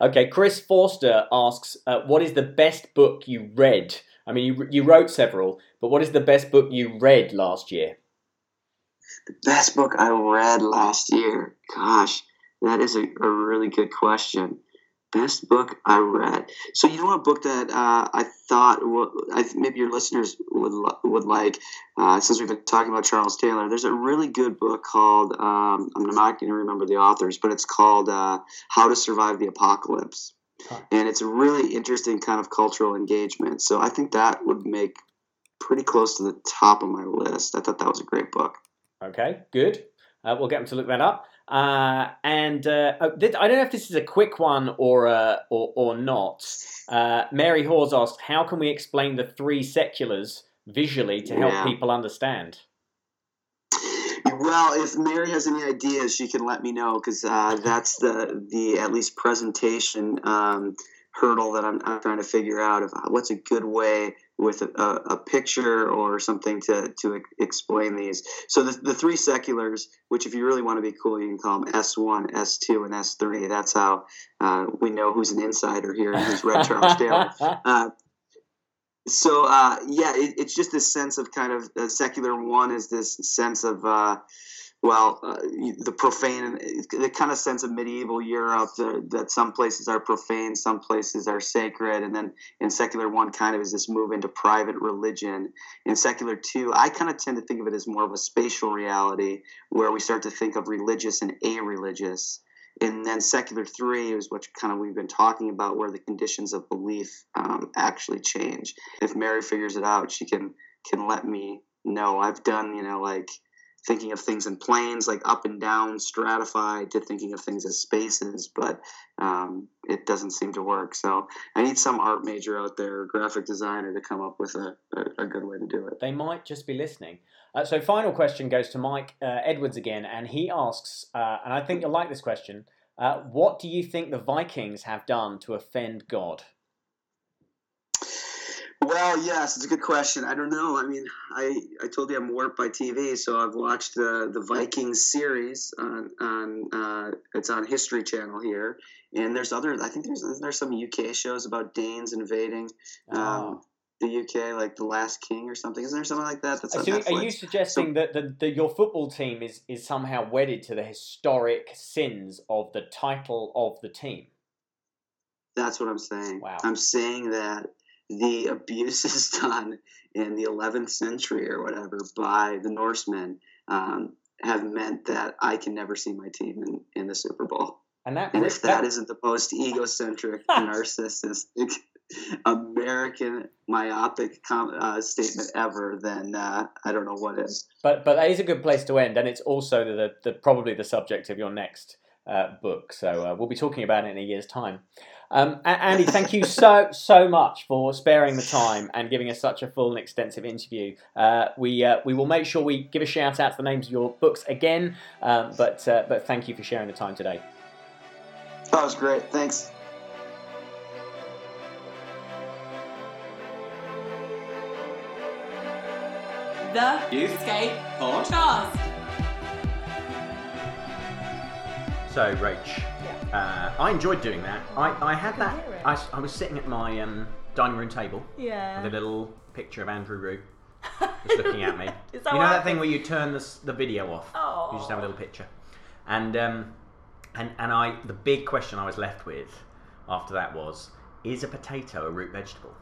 Okay, Chris Forster asks, uh, "What is the best book you read?" I mean, you you wrote several, but what is the best book you read last year? The best book I read last year. Gosh, that is a, a really good question. Best book I read. So you know a book that uh, I thought w- I th- maybe your listeners would lo- would like, uh, since we've been talking about Charles Taylor, there's a really good book called, um, I'm not going to remember the authors, but it's called uh, How to Survive the Apocalypse. Huh. And it's a really interesting kind of cultural engagement. So I think that would make pretty close to the top of my list. I thought that was a great book. Okay, good. Uh, we'll get them to look that up. Uh, and uh, I don't know if this is a quick one or uh, or, or not. Uh, Mary Hawes asked, how can we explain the three seculars visually to help yeah. people understand? Well, if Mary has any ideas, she can let me know, because uh, that's the, the at least presentation um, hurdle that I'm, I'm trying to figure out of what's a good way with a, a picture or something to, to explain these. So the, the three seculars, which if you really want to be cool, you can call them S one, S two, and S three. That's how uh, we know who's an insider here and who's read Charles Taylor. Uh, so, uh, yeah, it, it's just this sense of kind of uh, secular one is this sense of uh, – Well, uh, the profane, the kind of sense of medieval Europe, the, that some places are profane, some places are sacred. And then in secular one kind of is this move into private religion. In secular two, I kind of tend to think of it as more of a spatial reality, where we start to think of religious and a-religious. And then secular three is what kind of we've been talking about, where the conditions of belief um, actually change. If Mary figures it out, she can can let me know. I've done, you know, like, thinking of things in planes, like up and down, stratified, to thinking of things as spaces, but um, it doesn't seem to work. So I need some art major out there, graphic designer, to come up with a, a, a good way to do it. They might just be listening. Uh, so final question goes to Mike uh, Edwards again, and he asks, uh, and I think you'll like this question, uh, what do you think the Vikings have done to offend God? Well, yes, it's a good question. I don't know. I mean, I, I told you I'm warped by T V, so I've watched the the Vikings series on on uh, it's on History Channel here, and there's other. I think there's there's some U K shows about Danes invading. Um, oh. the U K, like The Last King or something. Isn't there something like that? That's on so Netflix? Are you suggesting so, that the, the, your football team is, is somehow wedded to the historic sins of the title of the team? That's what I'm saying. Wow. I'm saying that the abuses done in the eleventh century or whatever by the Norsemen um, have meant that I can never see my team in, in the Super Bowl. And, that, and if that, that isn't the most egocentric, narcissistic, American myopic com- uh, statement ever, then uh, I don't know what is. But but that is a good place to end, and it's also the, the probably the subject of your next uh, book. So uh, we'll be talking about it in a year's time. Um, Andy, thank you so so much for sparing the time and giving us such a full and extensive interview. Uh, we uh, we will make sure we give a shout out to the names of your books again. Um, but uh, but thank you for sharing the time today. That was great. Thanks. The Youthscape Podcast. So, Rach, yeah. uh, I enjoyed doing that. I, I had I that. I, I was sitting at my um, dining room table. Yeah. With a little picture of Andrew Root just looking at me. Is that you know that thing where you turn the the video off? Oh. You just have a little picture, and um, and and I the big question I was left with after that was: is a potato a root vegetable?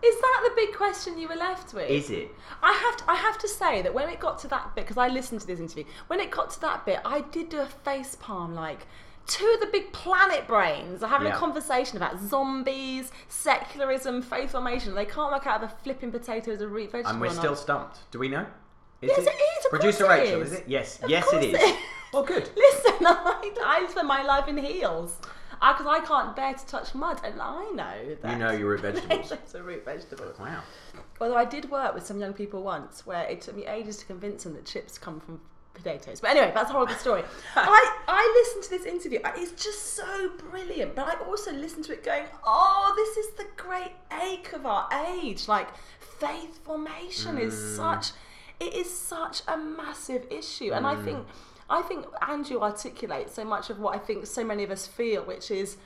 Is that the big question you were left with? Is it? I have to, I have to say that when it got to that bit, because I listened to this interview, when it got to that bit, I did do a face palm, like, two of the big planet brains are having yeah. a conversation about zombies, secularism, faith formation. They can't work out if a flipping potato is a root vegetable. And we're still stumped. Do we know? Is yes, it, it is. Of Producer it Rachel, is. is it? Yes, of yes, it is. It is. Well, good. Listen, I, I spend my life in heels. Because I, I can't bear to touch mud, and I know that. You know your root vegetables. That's a root vegetable. Wow. Although I did work with some young people once where it took me ages to convince them that chips come from potatoes. But anyway, that's a horrible story. I, I listened to this interview. It's just so brilliant. But I also listened to it going, oh, this is the great ache of our age. Like, faith formation mm. is such, it is such a massive issue. And mm. I think... I think Andrew articulates so much of what I think so many of us feel, which is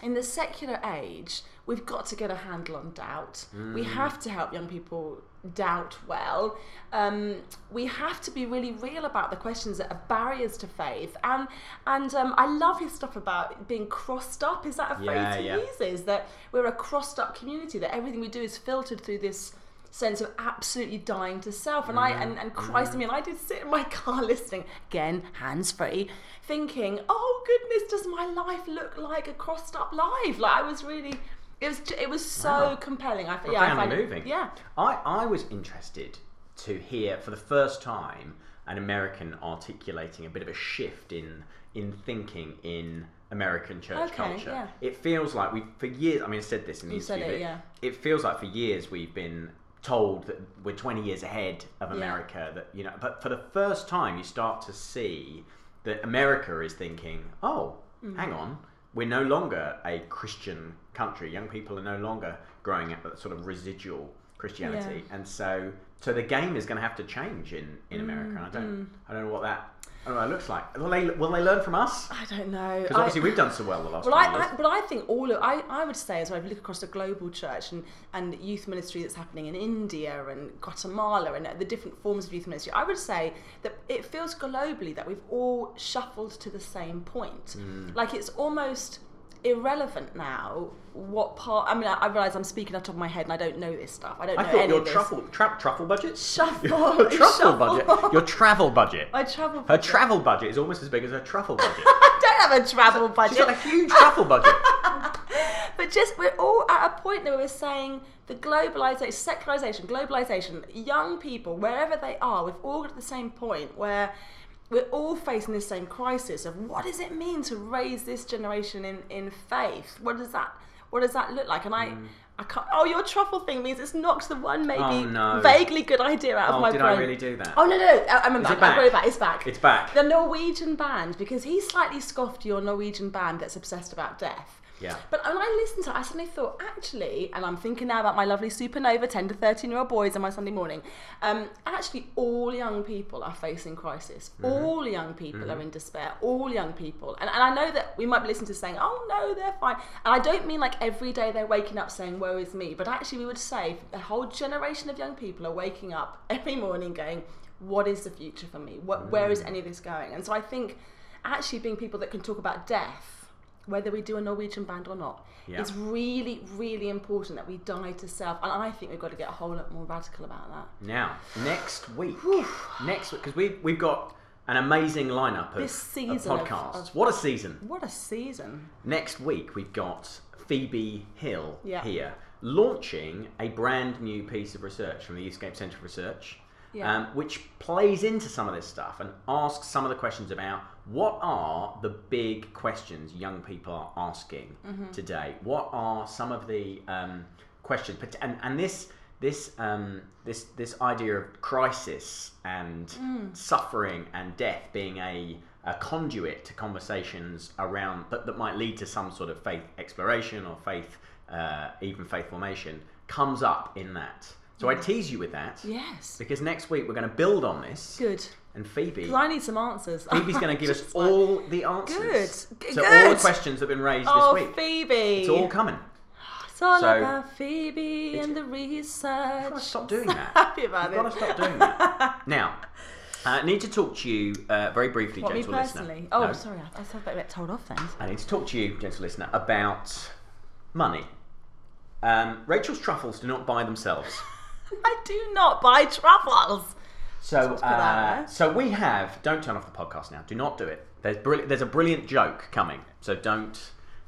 in the secular age, we've got to get a handle on doubt. Mm. We have to help young people doubt well. Um, we have to be really real about the questions that are barriers to faith. And and um, I love his stuff about being crossed up. Is that a yeah, phrase he yeah. uses? That we're a crossed up community, that everything we do is filtered through this sense of absolutely dying to self, and mm-hmm. I and, and Christ in mm-hmm. me, and I did sit in my car listening again, hands free, thinking, "Oh goodness, does my life look like a crossed up life?" Like I was really, it was it was so wow. compelling. I, yeah, I found it moving. Yeah, I I was interested to hear for the first time an American articulating a bit of a shift in in thinking in American church okay, culture. Yeah. It feels like we for years. I mean, I said this in the you interview. Said it, yeah. it feels like for years we've been told that we're twenty years ahead of America, yeah. that you know, but for the first time you start to see that America is thinking, oh, mm-hmm. hang on, we're no longer a Christian country. Young people are no longer growing up with sort of residual Christianity, yeah. and so so the game is going to have to change in, in America. Mm-hmm. I don't I don't know what that I don't know what it looks like. Will they will they learn from us? I don't know. Because obviously I, we've done so well the last well, few I, years. I, but I think all of, I, I would say as well, if you look across the global church and, and youth ministry that's happening in India and Guatemala and the different forms of youth ministry, I would say that it feels globally that we've all shuffled to the same point. Mm. Like it's almost irrelevant now what part I mean I, I realise I'm speaking out of my head and I don't know this stuff I don't I know any of this I thought your truffle truffle budget shuffle your truffle budget your travel budget my travel budget. Her travel budget is almost as big as her truffle budget. I don't have a travel budget. She's got a huge truffle budget. But just we're all at a point that we're saying the globalisation, secularisation, globalisation, young people wherever they are, we've all got at the same point where we're all facing the same crisis of what does it mean to raise this generation in, in faith? What does that what does that look like? And I, mm. I can't. Oh, your truffle thing means it's knocked the one maybe oh, no. vaguely good idea out oh, of my brain. Oh, did I really do that? Oh no no! I, I'm back. It back. I'm back. It's back. It's back. The Norwegian band, because he slightly scoffed your Norwegian band that's obsessed about death. Yeah. But when I listened to it, I suddenly thought, actually, and I'm thinking now about my lovely supernova ten to thirteen year old boys on my Sunday morning, um, actually all young people are facing crisis. Mm-hmm. All young people mm-hmm. are in despair. All young people. And, and I know that we might be listening to saying, oh no, they're fine. And I don't mean like every day they're waking up saying, woe is me. But actually we would say a whole generation of young people are waking up every morning going, what is the future for me? What, mm. Where is any of this going? And so I think actually being people that can talk about death, whether we do a Norwegian band or not, yeah. is really, really important that we die to self. And I think we've got to get a whole lot more radical about that. Now, next week, next week, because we've, we've got an amazing lineup of, this season of podcasts. Of, of, what a season. What a season. Next week, we've got Phoebe Hill yeah. here, launching a brand new piece of research from the Youthscape Centre of Research. Yeah. Um, which plays into some of this stuff and asks some of the questions about what are the big questions young people are asking mm-hmm. today. What are some of the um, questions? And, and this this um, this this idea of crisis and mm. suffering and death being a, a conduit to conversations around that, that might lead to some sort of faith exploration or faith, uh, even faith formation, comes up in that. So I tease you with that. Yes. Because next week we're going to build on this. Good. And Phoebe. Because I need some answers. Phoebe's going to give us like, all the answers. Good. G- so good. All the questions that have been raised oh, this week. Oh, Phoebe. It's all coming. It's all so, about Phoebe and the research. You've got to stop doing that. I'm happy about you've it. You've got to stop doing that. Now, I uh, need to talk to you uh, very briefly, what, gentle me personally? Listener. Oh, no. sorry. I thought I got told off then. I need to talk to you, gentle listener, about money. Um, Rachel's truffles do not buy themselves. I do not buy truffles. So, uh, so we have. Don't turn off the podcast now. Do not do it. There's brilliant. There's a brilliant joke coming. So don't,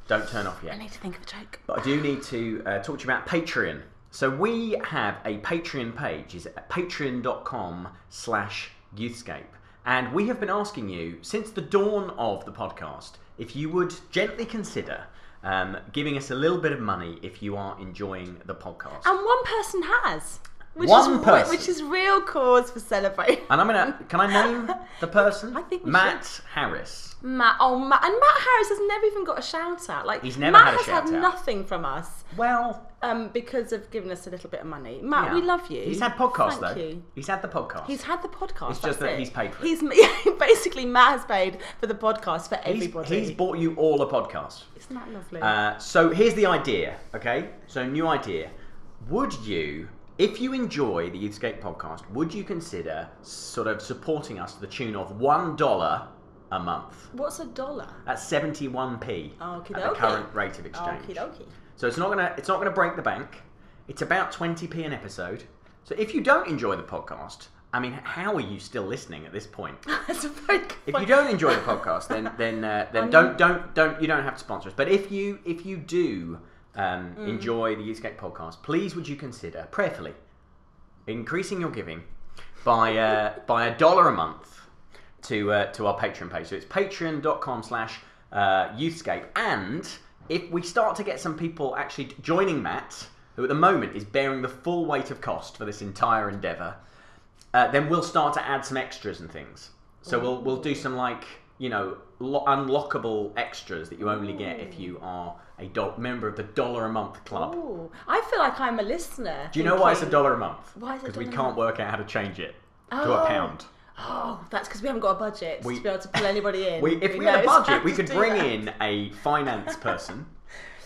don't turn off yet. I need to think of a joke. But I do need to uh, talk to you about Patreon. So we have a Patreon page. It's at patreon dot com slash youthscape, and we have been asking you since the dawn of the podcast if you would gently consider. Um, giving us a little bit of money if you are enjoying the podcast. And one person has. Which one is, person. Which is real cause for celebration. And I'm going to... Can I name the person? I think we Matt should. Harris. Matt. Oh, Matt. And Matt Harris has never even got a shout out. Like, he's never Matt had a shout out. Matt has had nothing from us. Well... Um, because of giving us a little bit of money. Matt, yeah. we love you. He's had podcasts, Thank though. You. He's had the podcast. He's had the podcast. It's just that it. he's paid for he's, it. He's, basically, Matt has paid for the podcast for everybody. He's, he's bought you all a podcast. Isn't that lovely? Uh, so here's the idea, okay? So new idea. Would you... If you enjoy the Youthscape podcast, would you consider sort of supporting us to the tune of one dollar a month? What's a dollar? That's seventy-one p Okey-dokey. At the current rate of exchange. Okey-dokey. So it's not gonna it's not gonna break the bank. It's about twenty p an episode. So if you don't enjoy the podcast, I mean, how are you still listening at this point? That's a very good if point. You don't enjoy the podcast, then then uh, then I mean, don't don't don't you don't have to sponsor us. But if you if you do. Um, mm. enjoy the Youthscape podcast, please would you consider prayerfully increasing your giving by uh, by a dollar a month to uh, to our Patreon page. So it's patreon dot com slash youthscape, and if we start to get some people actually joining Matt, who at the moment is bearing the full weight of cost for this entire endeavour, uh, then we'll start to add some extras and things. So Ooh. we'll we'll do some like, you know, lo- unlockable extras that you only Ooh. get if you are a do- member of the dollar a month club. Ooh, I feel like I'm a listener. Do you know why it's a dollar a month? Why is it? Because we can't work out how to change it oh. to a pound. Oh, that's because we haven't got a budget we, to be able to pull anybody in. we, if we, we had a budget, we could bring that. in a finance person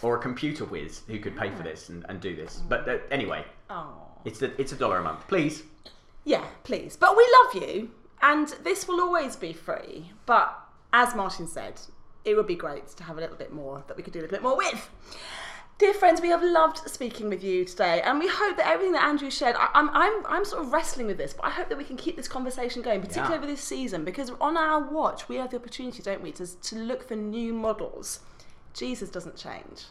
or a computer whiz who could pay for this and, and do this. But uh, anyway, oh. it's a, it's a dollar a month. Please. Yeah, please. But we love you, and this will always be free. But as Martin said, it would be great to have a little bit more that we could do a little bit more with. Dear friends, we have loved speaking with you today, and we hope that everything that Andrew shared, I, I'm I'm I'm sort of wrestling with this, but I hope that we can keep this conversation going, particularly yeah. over this season, because on our watch, we have the opportunity, don't we, to, to look for new models. Jesus doesn't change,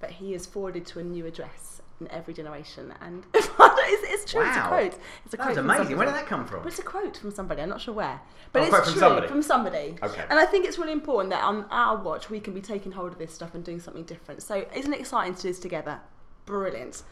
but he is forwarded to a new address in every generation, and it's, it's true. Wow. It's a quote. It's a that quote. That's amazing. Where did that come from? Well, it's a quote from somebody. I'm not sure where, but oh, it's quote true from somebody. from somebody. Okay. And I think it's really important that on our watch we can be taking hold of this stuff and doing something different. So, isn't it exciting to do this together? Brilliant.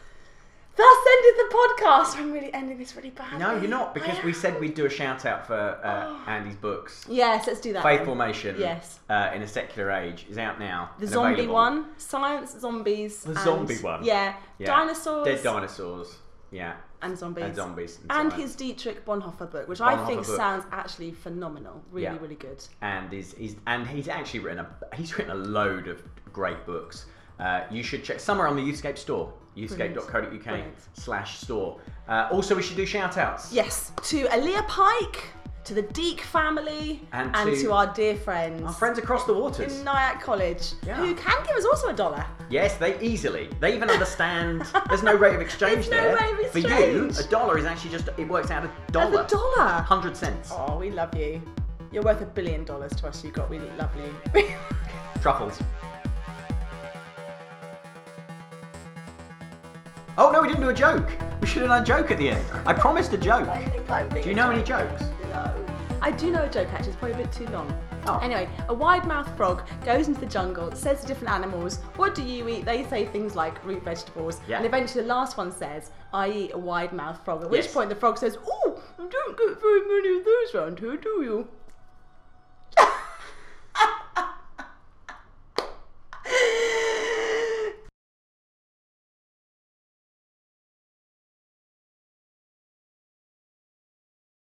Thus ended the podcast. I'm really ending this really badly. No, you're not, because we said we'd do a shout out for uh, oh. Andy's books. Yes, let's do that. Faith then. Formation yes. uh, in a Secular Age is out now. The zombie available. one, Science, Zombies. The and, zombie one. Yeah. yeah. Dinosaurs. Dead Dinosaurs. Yeah. And Zombies. And Zombies. And, and his Dietrich Bonhoeffer book, which Bonhoeffer I think book. sounds actually phenomenal. Really, yeah. really good. And he's, he's and he's actually written a he's written a load of great books. Uh, you should check somewhere on the Youthscape store, youthscape dot co dot uk slash store. Uh, also, we should do shout outs. Yes, to Aaliyah Pike, to the Deke family, and, and to, to our dear friends. Our friends across the waters. In Nyack College, yeah. who can give us also a dollar. Yes, they easily. They even understand there's no rate of exchange there. There's no rate of exchange. For you, a dollar is actually just, it works out a dollar. That's a dollar. one hundred cents. Oh, we love you. You're worth a billion dollars to us, you got really lovely. Truffles. Oh no, we didn't do a joke. We should have done a joke at the end. I promised a joke. I think I do you know any jokes? No. I do know a joke actually, it's probably a bit too long. Oh. Anyway, a wide-mouthed frog goes into the jungle, says to different animals, what do you eat? They say things like root vegetables. Yeah. And eventually the last one says, I eat a wide-mouthed frog. At yes. which point the frog says, oh, you don't get very many of those around here, do you?